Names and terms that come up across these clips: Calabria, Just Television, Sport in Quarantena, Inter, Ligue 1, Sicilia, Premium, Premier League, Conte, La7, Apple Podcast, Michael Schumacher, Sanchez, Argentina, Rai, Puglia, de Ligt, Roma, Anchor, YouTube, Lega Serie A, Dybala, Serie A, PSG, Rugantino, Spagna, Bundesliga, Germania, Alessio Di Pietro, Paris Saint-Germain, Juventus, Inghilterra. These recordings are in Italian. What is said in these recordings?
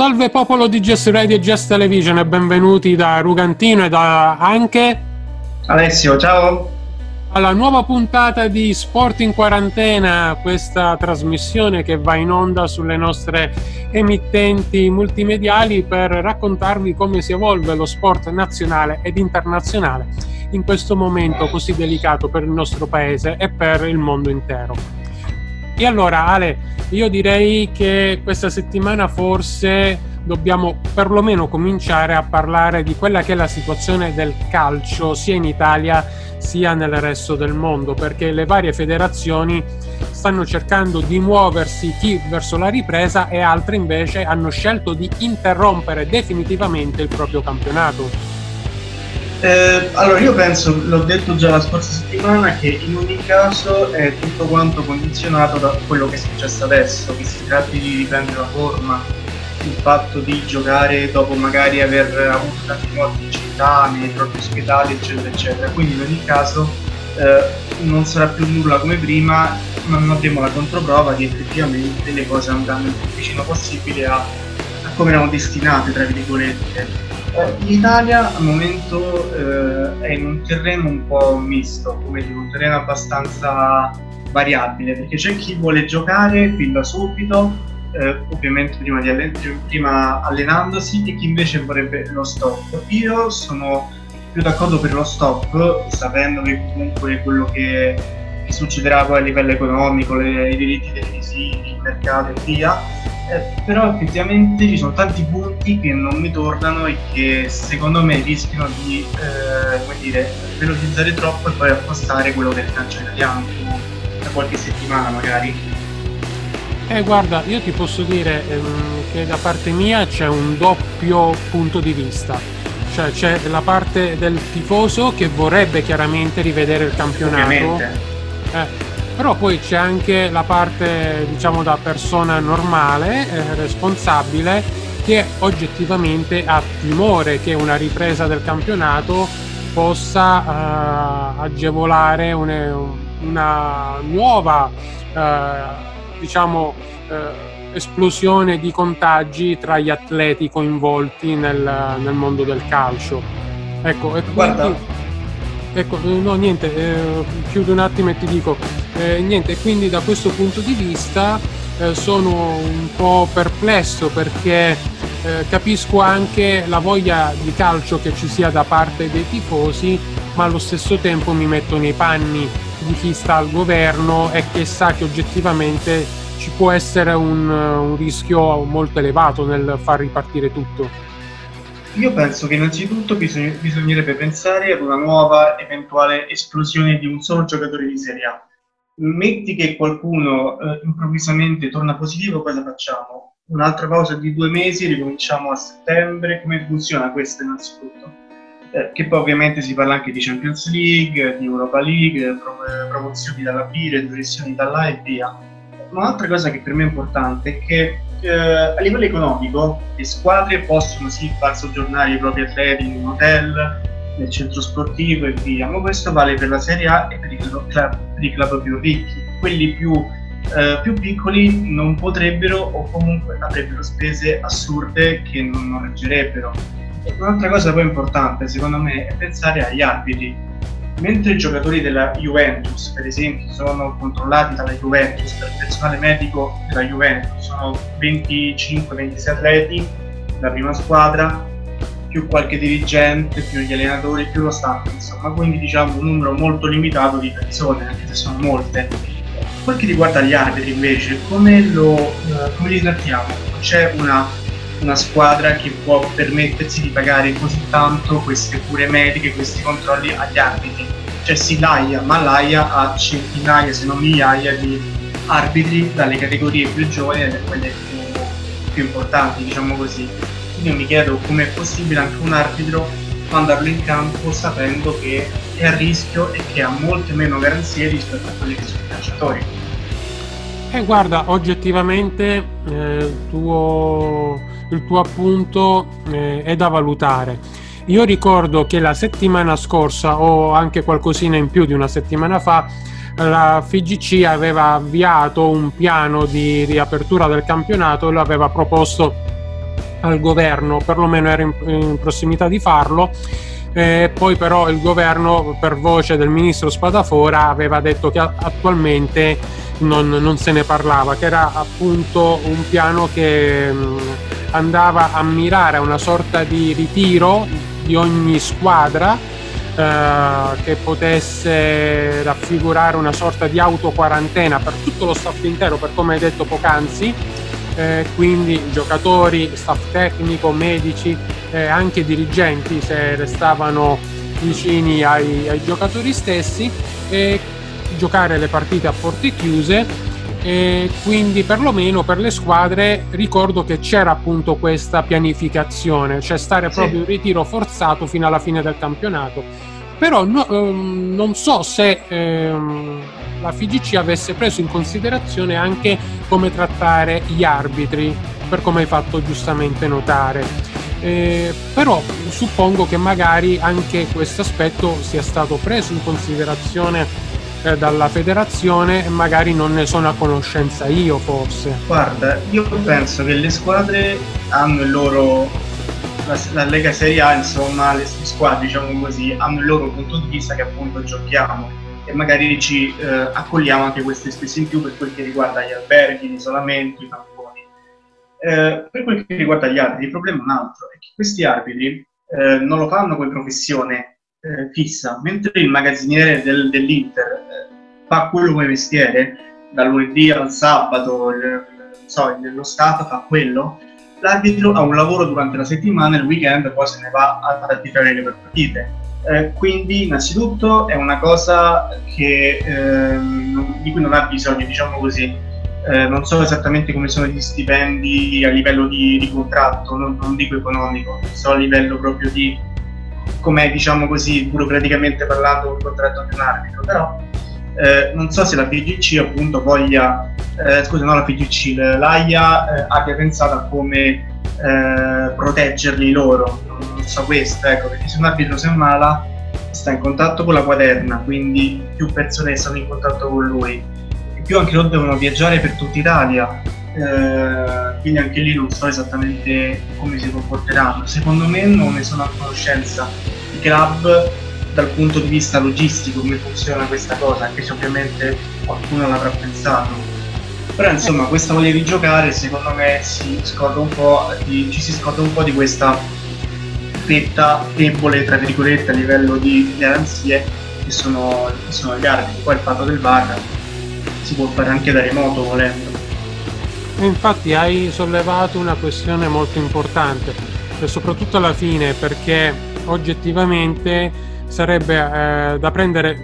Salve popolo di Just Radio e Just Television e benvenuti da Rugantino e da anche Alessio, ciao! Alla nuova puntata di Sport in Quarantena, questa trasmissione che va in onda sulle nostre emittenti multimediali per raccontarvi come si evolve lo sport nazionale ed internazionale in questo momento così delicato per il nostro paese e per il mondo intero. E allora Ale, io direi che questa settimana forse dobbiamo perlomeno cominciare a parlare di quella che è la situazione del calcio sia in Italia sia nel resto del mondo, perché le varie federazioni stanno cercando di muoversi, chi verso la ripresa e altre invece hanno scelto di interrompere definitivamente il proprio campionato. Allora io penso, l'ho detto già la scorsa settimana, che in ogni caso è tutto quanto condizionato da quello che è successo adesso, che si tratti di riprendere la forma, il fatto di giocare dopo magari aver avuto tanti morti in città, nei propri ospedali, eccetera eccetera. Quindi in ogni caso non sarà più nulla come prima, ma non avremo la controprova che effettivamente le cose andranno il più vicino possibile a come erano destinate, tra virgolette. L'Italia al momento è in un terreno un po' misto, come dire, un terreno abbastanza variabile, perché c'è chi vuole giocare fin da subito, ovviamente prima allenandosi, e chi invece vorrebbe lo stop. Io sono più d'accordo per lo stop, sapendo che comunque quello che succederà poi a livello economico, i diritti televisivi, il mercato e via, però effettivamente ci sono tanti punti che non mi tornano e che secondo me rischiano di velocizzare troppo e poi accostare quello del calcio italiano da qualche settimana magari. Guarda, io ti posso dire che da parte mia c'è un doppio punto di vista, cioè c'è la parte del tifoso che vorrebbe chiaramente rivedere il campionato, però poi c'è anche la parte, diciamo, da persona normale, responsabile, che oggettivamente ha timore che una ripresa del campionato possa agevolare una nuova esplosione di contagi tra gli atleti coinvolti nel mondo del calcio. Ecco, e quindi, guarda, chiudo un attimo e ti dico quindi da questo punto di vista sono un po' perplesso, perché capisco anche la voglia di calcio che ci sia da parte dei tifosi, ma allo stesso tempo mi metto nei panni di chi sta al governo e che sa che oggettivamente ci può essere un rischio molto elevato nel far ripartire tutto. Io penso che innanzitutto bisognerebbe pensare ad una nuova eventuale esplosione di un solo giocatore di Serie A. Metti che qualcuno improvvisamente torna positivo, cosa facciamo? Un'altra pausa di 2 mesi, ricominciamo a settembre? Come funziona questo innanzitutto? Che poi ovviamente si parla anche di Champions League, di Europa League, promozioni dalla B, retrocessioni dall'A e via. Ma un'altra cosa che per me è importante è che a livello economico le squadre possono sì far soggiornare i propri atleti in un hotel, nel centro sportivo e via, ma questo vale per la Serie A e per i club più ricchi. Quelli più piccoli non potrebbero, o comunque avrebbero spese assurde che non reggerebbero. Un'altra cosa poi importante, secondo me, è pensare agli arbitri. Mentre i giocatori della Juventus, per esempio, sono controllati dalla Juventus, dal personale medico della Juventus, sono 25-26 atleti, la prima squadra, più qualche dirigente, più gli allenatori, più lo staff, insomma, quindi diciamo un numero molto limitato di persone, anche se sono molte. Quel che riguarda gli arbitri invece, come li trattiamo? C'è una squadra che può permettersi di pagare così tanto queste cure mediche, questi controlli agli arbitri? Cioè sì, l'AIA, ma l'AIA ha centinaia se non migliaia di arbitri, dalle categorie più giovani a quelle più importanti, diciamo così. Quindi io mi chiedo come è possibile anche un arbitro mandarlo in campo sapendo che è a rischio e che ha molte meno garanzie rispetto a quelli che sono i calciatori. Guarda, oggettivamente il tuo appunto è da valutare. Io ricordo che la settimana scorsa, o anche qualcosina in più di una settimana fa, la FIGC aveva avviato un piano di riapertura del campionato e lo aveva proposto al governo, perlomeno era in prossimità di farlo. Poi però il governo, per voce del ministro Spadafora, aveva detto che attualmente non se ne parlava, che era appunto un piano che andava a mirare a una sorta di ritiro di ogni squadra che potesse raffigurare una sorta di autoquarantena per tutto lo staff intero, per come hai detto poc'anzi, quindi giocatori, staff tecnico, medici, anche dirigenti se restavano vicini ai giocatori stessi, e giocare le partite a porte chiuse. E quindi perlomeno per le squadre ricordo che c'era appunto questa pianificazione, cioè stare proprio in ritiro forzato fino alla fine del campionato. Però non so se la FIGC avesse preso in considerazione anche come trattare gli arbitri, per come hai fatto giustamente notare, però suppongo che magari anche questo aspetto sia stato preso in considerazione dalla federazione, e magari non ne sono a conoscenza io, forse. Guarda, io penso che le squadre hanno il loro, la Lega Serie A, insomma, le squadre, diciamo così, hanno il loro punto di vista, che appunto giochiamo e magari ci accogliamo anche queste spese in più per quel che riguarda gli alberghi, l'isolamento, i tamponi. Per quel che riguarda gli arbitri, il problema è un altro, è che questi arbitri non lo fanno come professione fissa, mentre il magazziniere dell'Inter fa quello come mestiere, dal lunedì al sabato, lo staff fa quello, l'arbitro ha un lavoro durante la settimana e il weekend poi se ne va ad arbitrare le partite. Quindi innanzitutto è una cosa che, di cui non ha bisogno, diciamo così. Non so esattamente come sono gli stipendi a livello di contratto, non dico economico, so a livello proprio di come, diciamo così, burocraticamente parlando, un contratto di un arbitro. Però non so se la FIGC appunto voglia, l'AIA abbia pensato a come proteggerli loro, non so questo, ecco, perché se un arbitro si ammala sta in contatto con la quaderna, quindi più persone sono in contatto con lui, e più anche loro devono viaggiare per tutta Italia, quindi anche lì non so esattamente come si comporteranno. Secondo me non ne sono a conoscenza i club dal punto di vista logistico, come funziona questa cosa, anche se ovviamente qualcuno l'avrà pensato. Però insomma questa voglia di giocare, secondo me, ci si scorda un po' di questa fetta debole, tra virgolette, a livello di garanzie che sono gli arbitri. Poi il fatto del VAR si può fare anche da remoto volendo. Infatti hai sollevato una questione molto importante, soprattutto alla fine, perché oggettivamente sarebbe da prendere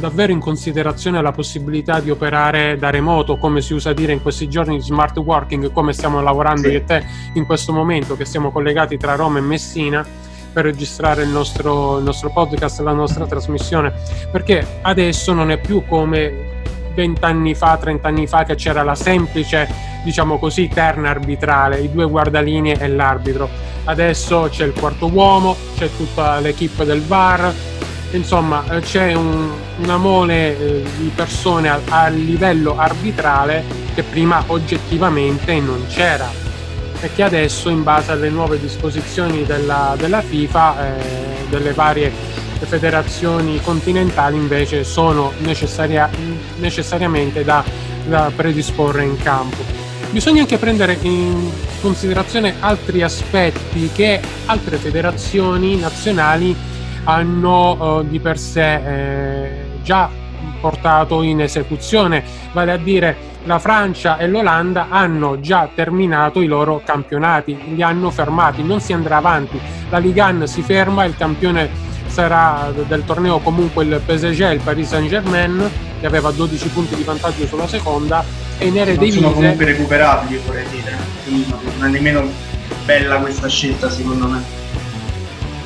davvero in considerazione la possibilità di operare da remoto, come si usa dire in questi giorni, smart working, come stiamo lavorando io e te in questo momento, che siamo collegati tra Roma e Messina per registrare il nostro podcast, la nostra trasmissione, perché adesso non è più come 20 anni fa, 30 anni fa, che c'era la semplice, diciamo così, terna arbitrale, i due guardalinee e l'arbitro. Adesso c'è il quarto uomo, c'è tutta l'equipe del VAR, insomma c'è una mole di persone a livello arbitrale che prima oggettivamente non c'era, e che adesso, in base alle nuove disposizioni della FIFA, delle varie federazioni continentali, invece sono necessariamente da predisporre in campo. Bisogna anche prendere in considerazione altri aspetti che altre federazioni nazionali hanno di per sé già portato in esecuzione, vale a dire la Francia e l'Olanda hanno già terminato i loro campionati, li hanno fermati, non si andrà avanti, la Ligue 1 si ferma, il campione sarà del torneo comunque il PSG, il Paris Saint-Germain, che aveva 12 punti di vantaggio sulla seconda, e in nere divise. Sono comunque recuperabili, vorrei dire, quindi non è nemmeno bella questa scelta, secondo me.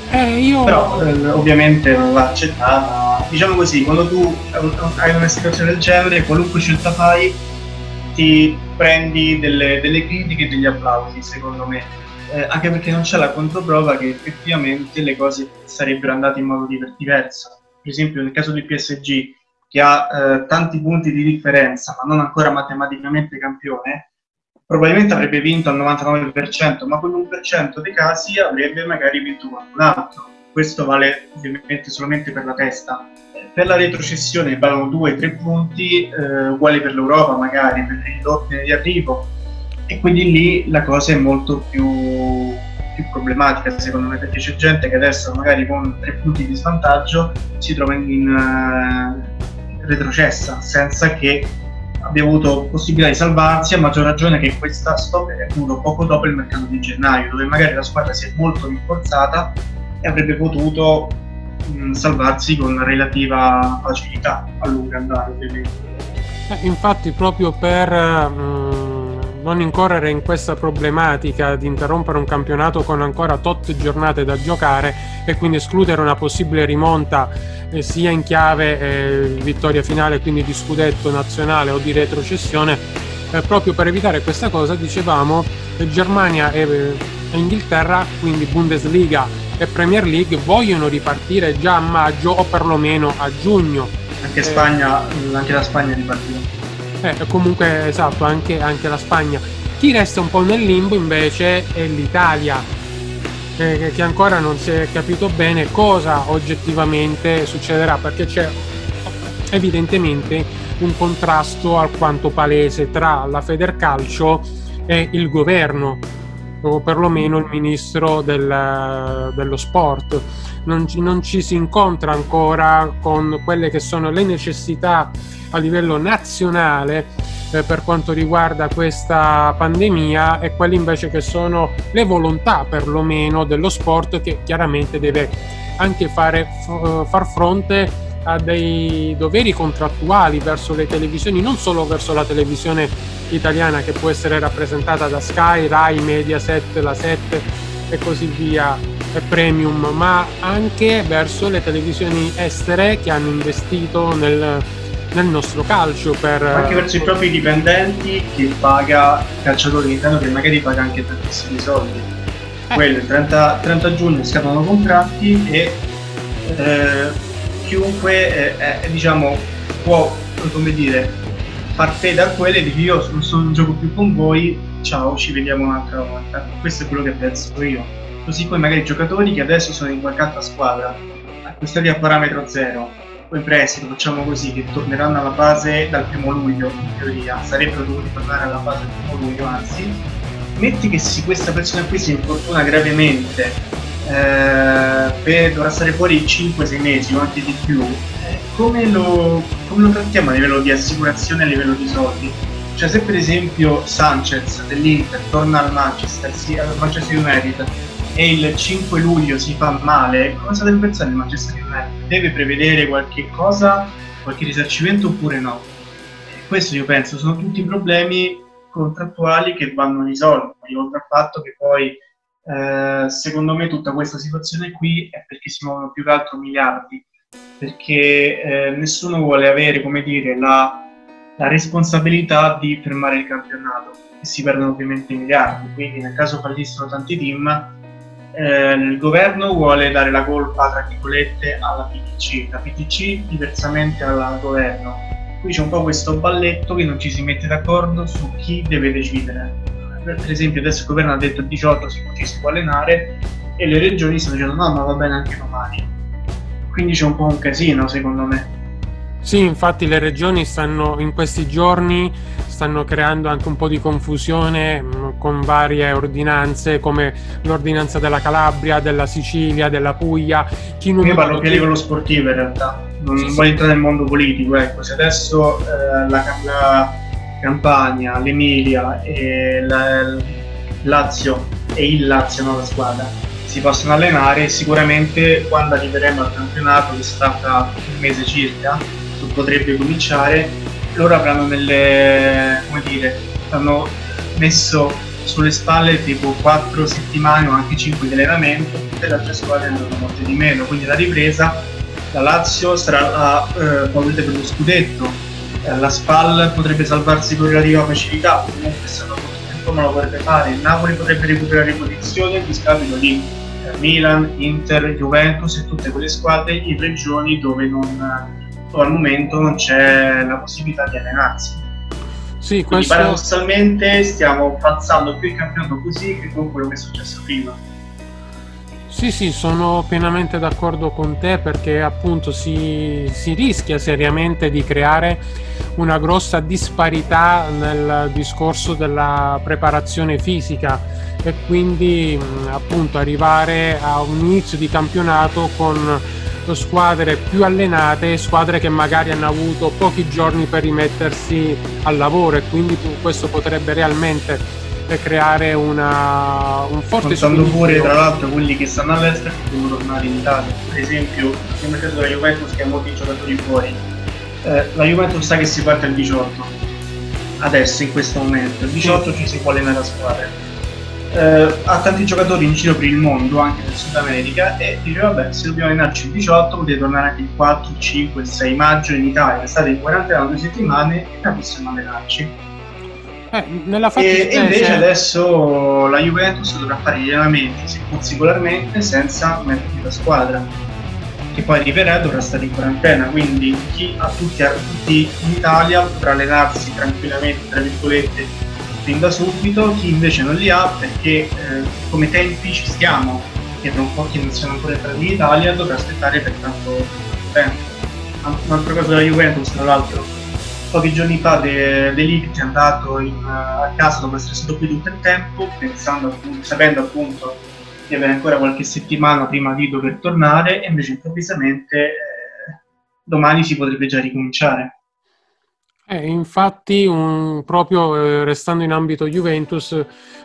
Però ovviamente non l'ha accettata. Diciamo così, quando tu hai una situazione del genere, qualunque scelta fai ti prendi delle critiche e degli applausi, secondo me. Anche perché non c'è la controprova che effettivamente le cose sarebbero andate in modo diverso. Per esempio nel caso del PSG, che ha tanti punti di differenza ma non ancora matematicamente campione, probabilmente avrebbe vinto al 99%, ma con l'1% dei casi avrebbe magari vinto qualcun altro. Questo vale ovviamente solamente per la testa. Per la retrocessione valgono 2-3 punti uguali per l'Europa, magari per l'ordine di arrivo, e quindi lì la cosa è molto più problematica secondo me, perché c'è gente che adesso magari con 3 punti di svantaggio si trova in retrocessa senza che abbia avuto possibilità di salvarsi, a maggior ragione che questa stop è venuta poco dopo il mercato di gennaio, dove magari la squadra si è molto rinforzata e avrebbe potuto salvarsi con relativa facilità a lungo andare, ovviamente. Infatti, proprio per non incorrere in questa problematica di interrompere un campionato con ancora 8 giornate da giocare e quindi escludere una possibile rimonta sia in chiave vittoria finale, quindi di scudetto nazionale o di retrocessione, proprio per evitare questa cosa, dicevamo, Germania e Inghilterra, quindi Bundesliga e Premier League, vogliono ripartire già a maggio o perlomeno a giugno. Anche Spagna, anche la Spagna è ripartita. Comunque esatto, anche la Spagna. Chi resta un po' nel limbo invece è l'Italia, che ancora non si è capito bene cosa oggettivamente succederà, perché c'è evidentemente un contrasto alquanto palese tra la Federcalcio e il governo, o perlomeno il ministro dello sport. Non ci si incontra ancora con quelle che sono le necessità a livello nazionale per quanto riguarda questa pandemia e quelle invece che sono le volontà perlomeno dello sport, che chiaramente deve anche far fronte a dei doveri contrattuali verso le televisioni, non solo verso la televisione italiana che può essere rappresentata da Sky, Rai, Mediaset, La7 e così via, e Premium, ma anche verso le televisioni estere che hanno investito nel nostro calcio, anche verso i propri dipendenti, che paga il calciatore italiano, che magari paga anche tantissimi soldi. Quello il 30 giugno scadono contratti e chiunque diciamo può, come dire, far fede a quelle di io non gioco più con voi, ciao, ci vediamo un'altra volta. Questo è quello che penso io. Così poi magari i giocatori che adesso sono in qualche altra squadra, acquistati a parametro zero, poi in prestito, facciamo così, che torneranno alla base dal 1 luglio, in teoria sarebbero dovuti tornare alla base dal 1 luglio, anzi, metti che se questa persona qui si infortuna gravemente dovrà stare fuori 5-6 mesi o anche di più, come lo trattiamo a livello di assicurazione, a livello di soldi? Cioè, se per esempio Sanchez dell'Inter torna al Manchester United e il 5 luglio si fa male, come state pensando il Manchester United? Deve prevedere qualche cosa, qualche risarcimento oppure no? Questo io penso, sono tutti problemi contrattuali che vanno risolti, oltre al fatto che poi secondo me tutta questa situazione qui è perché si muovono più che altro miliardi, perché nessuno vuole avere, come dire, la responsabilità di fermare il campionato, e si perdono ovviamente miliardi, quindi nel caso fallissero tanti team. Il governo vuole dare la colpa, tra virgolette, alla FIGC, la FIGC diversamente al governo. Qui c'è un po' questo balletto che non ci si mette d'accordo su chi deve decidere. Per esempio adesso il governo ha detto il 18 si può allenare e le regioni stanno dicendo no, ma va bene anche domani. Quindi c'è un po' un casino, secondo me. Sì, infatti le regioni in questi giorni stanno creando anche un po' di confusione con varie ordinanze, come l'ordinanza della Calabria, della Sicilia, della Puglia. Io parlo più a livello sportivo in realtà, non voglio entrare nel mondo politico, ecco. Se adesso la Campania, l'Emilia e il Lazio, no, la squadra, si possono allenare, sicuramente quando arriveremo al campionato, che sta tra un mese circa, potrebbe cominciare, loro avranno hanno messo sulle spalle tipo 4 settimane o anche 5 di allenamento, tutte le altre squadre hanno molte di meno, quindi la ripresa, la Lazio sarà favorita per lo scudetto, la SPAL potrebbe salvarsi con relativa facilità, comunque se hanno molto tempo non lo vorrebbe fare, il Napoli potrebbe recuperare posizioni, gli scapino lì, Milan, Inter, Juventus e tutte quelle squadre in regioni dove al momento non c'è la possibilità di allenarsi. Sì, questo... paradossalmente stiamo passando più il campionato così che con quello che è successo prima. Sì, sì, sono pienamente d'accordo con te, perché appunto si rischia seriamente di creare una grossa disparità nel discorso della preparazione fisica e quindi appunto arrivare a un inizio di campionato con squadre più allenate, squadre che magari hanno avuto pochi giorni per rimettersi al lavoro, e quindi questo potrebbe realmente creare un forte squilibrio. Contando pure tra l'altro quelli che stanno all'estero e devono tornare in Italia, per esempio nel caso della Juventus che ha molti giocatori fuori, la Juventus sa che si parte al 18 adesso, in questo momento il 18 ci si può allenare a squadra, ha tanti giocatori in giro per il mondo, anche nel Sud America, e dice vabbè, se dobbiamo allenarci il 18 potete tornare anche il 4, 5, 6 maggio in Italia, state in quarantena 2 settimane e la possiamo allenarci. Nella e invece adesso la Juventus dovrà fare gli allenamenti singolarmente senza metterli la squadra, che poi arriverà e dovrà stare in quarantena, quindi chi a tutti in Italia potrà allenarsi tranquillamente tra virgolette fin da subito, chi invece non li ha perché come tempi ci stiamo, che tra un po' chi non siamo ancora entrati in Italia dovrà aspettare per tanto tempo. Un'altra cosa della Juventus tra l'altro, pochi giorni fa De Ligt è andato a casa dopo essere stato qui tutto il tempo, sapendo appunto di avere ancora qualche settimana prima di dover tornare, e invece improvvisamente domani si potrebbe già ricominciare. Infatti proprio restando in ambito Juventus,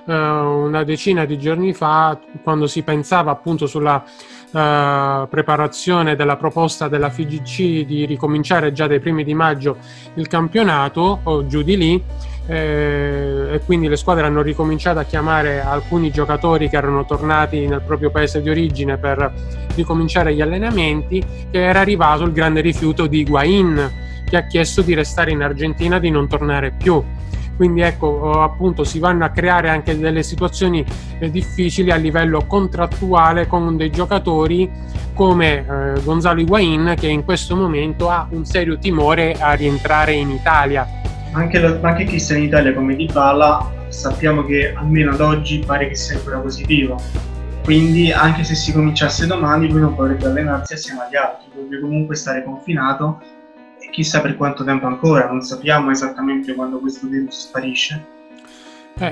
una decina di giorni fa, quando si pensava appunto sulla preparazione della proposta della FIGC di ricominciare già dai primi di maggio il campionato o giù di lì, e quindi le squadre hanno ricominciato a chiamare alcuni giocatori che erano tornati nel proprio paese di origine per ricominciare gli allenamenti, che era arrivato il grande rifiuto di Higuain, che ha chiesto di restare in Argentina, di non tornare più. Quindi ecco, appunto, si vanno a creare anche delle situazioni difficili a livello contrattuale con dei giocatori come Gonzalo Higuain, che in questo momento ha un serio timore a rientrare in Italia. Anche chi sta in Italia come Dybala, sappiamo che almeno ad oggi pare che sia ancora positivo. Quindi anche se si cominciasse domani lui non potrebbe allenarsi assieme agli altri, dovrebbe comunque stare confinato. Chissà per quanto tempo ancora, non sappiamo esattamente quando questo virus sparisce.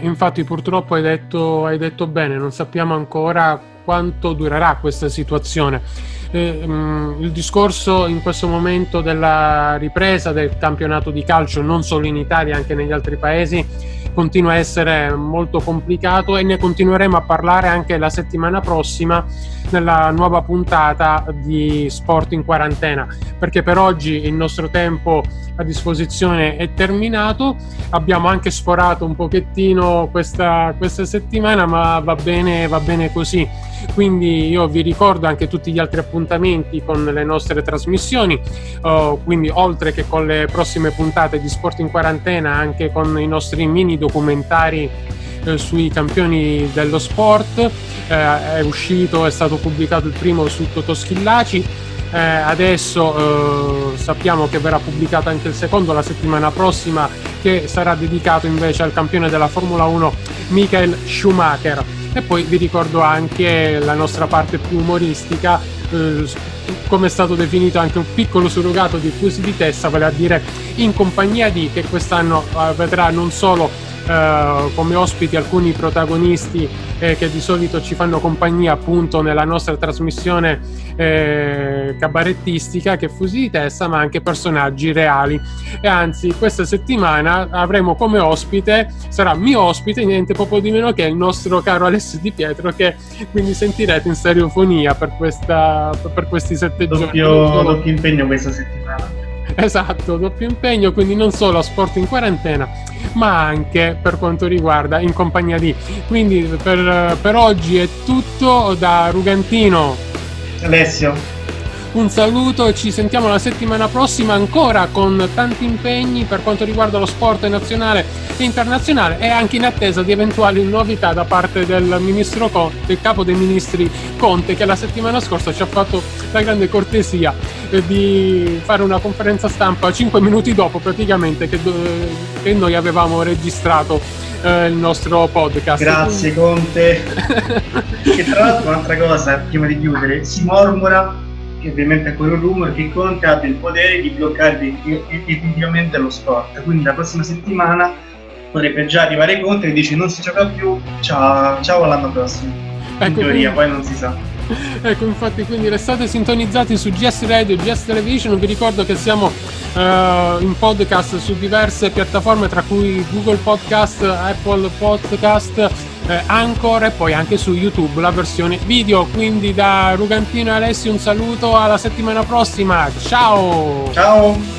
Infatti purtroppo hai detto bene, non sappiamo ancora quanto durerà questa situazione. Il discorso in questo momento della ripresa del campionato di calcio, non solo in Italia, anche negli altri paesi, continua a essere molto complicato, e ne continueremo a parlare anche la settimana prossima nella nuova puntata di Sport in Quarantena, perché per oggi il nostro tempo a disposizione è terminato. Abbiamo anche sforato un pochettino questa settimana, ma va bene così. Quindi io vi ricordo anche tutti gli altri appuntamenti con le nostre trasmissioni, quindi oltre che con le prossime puntate di Sport in Quarantena, anche con i nostri mini documentari sui campioni dello sport. È stato pubblicato il primo su Totò Schillaci, adesso sappiamo che verrà pubblicato anche il secondo la settimana prossima, che sarà dedicato invece al campione della Formula 1 Michael Schumacher. E poi vi ricordo anche la nostra parte più umoristica, come è stato definito anche un piccolo surrogato di Fusi di testa, vale a dire In compagnia di, che quest'anno vedrà non solo come ospiti alcuni protagonisti che di solito ci fanno compagnia appunto nella nostra trasmissione cabarettistica che è Fusi di testa, ma anche personaggi reali. E anzi, questa settimana avremo come ospite, sarà mio ospite, niente poco di meno che il nostro caro Alessio Di Pietro, che quindi sentirete in stereofonia per questi 7 giorni. Doppio impegno questa settimana. Esatto, doppio impegno, quindi non solo a Sport in Quarantena, ma anche per quanto riguarda In compagnia di. Quindi per oggi è tutto da Rugantino. Alessio. Un saluto, ci sentiamo la settimana prossima ancora con tanti impegni per quanto riguarda lo sport nazionale e internazionale, e anche in attesa di eventuali novità da parte del ministro Conte, il capo dei ministri Conte, che la settimana scorsa ci ha fatto la grande cortesia di fare una conferenza stampa 5 minuti dopo praticamente che noi avevamo registrato il nostro podcast. Grazie Conte. Che tra l'altro un'altra cosa prima di chiudere, si mormora, che ovviamente è quello rumore, che Conte abbia il potere di bloccare definitivamente lo sport, quindi la prossima settimana potrebbe già arrivare Conte e dice non si gioca più, ciao all'anno prossimo, in teoria, poi non si sa. Ecco, infatti, quindi restate sintonizzati su Just Radio, Just Television. Vi ricordo che siamo in podcast su diverse piattaforme, tra cui Google Podcast, Apple Podcast, Anchor, e poi anche su YouTube la versione video. Quindi da Rugantino e Alessio un saluto, alla settimana prossima. Ciao! Ciao!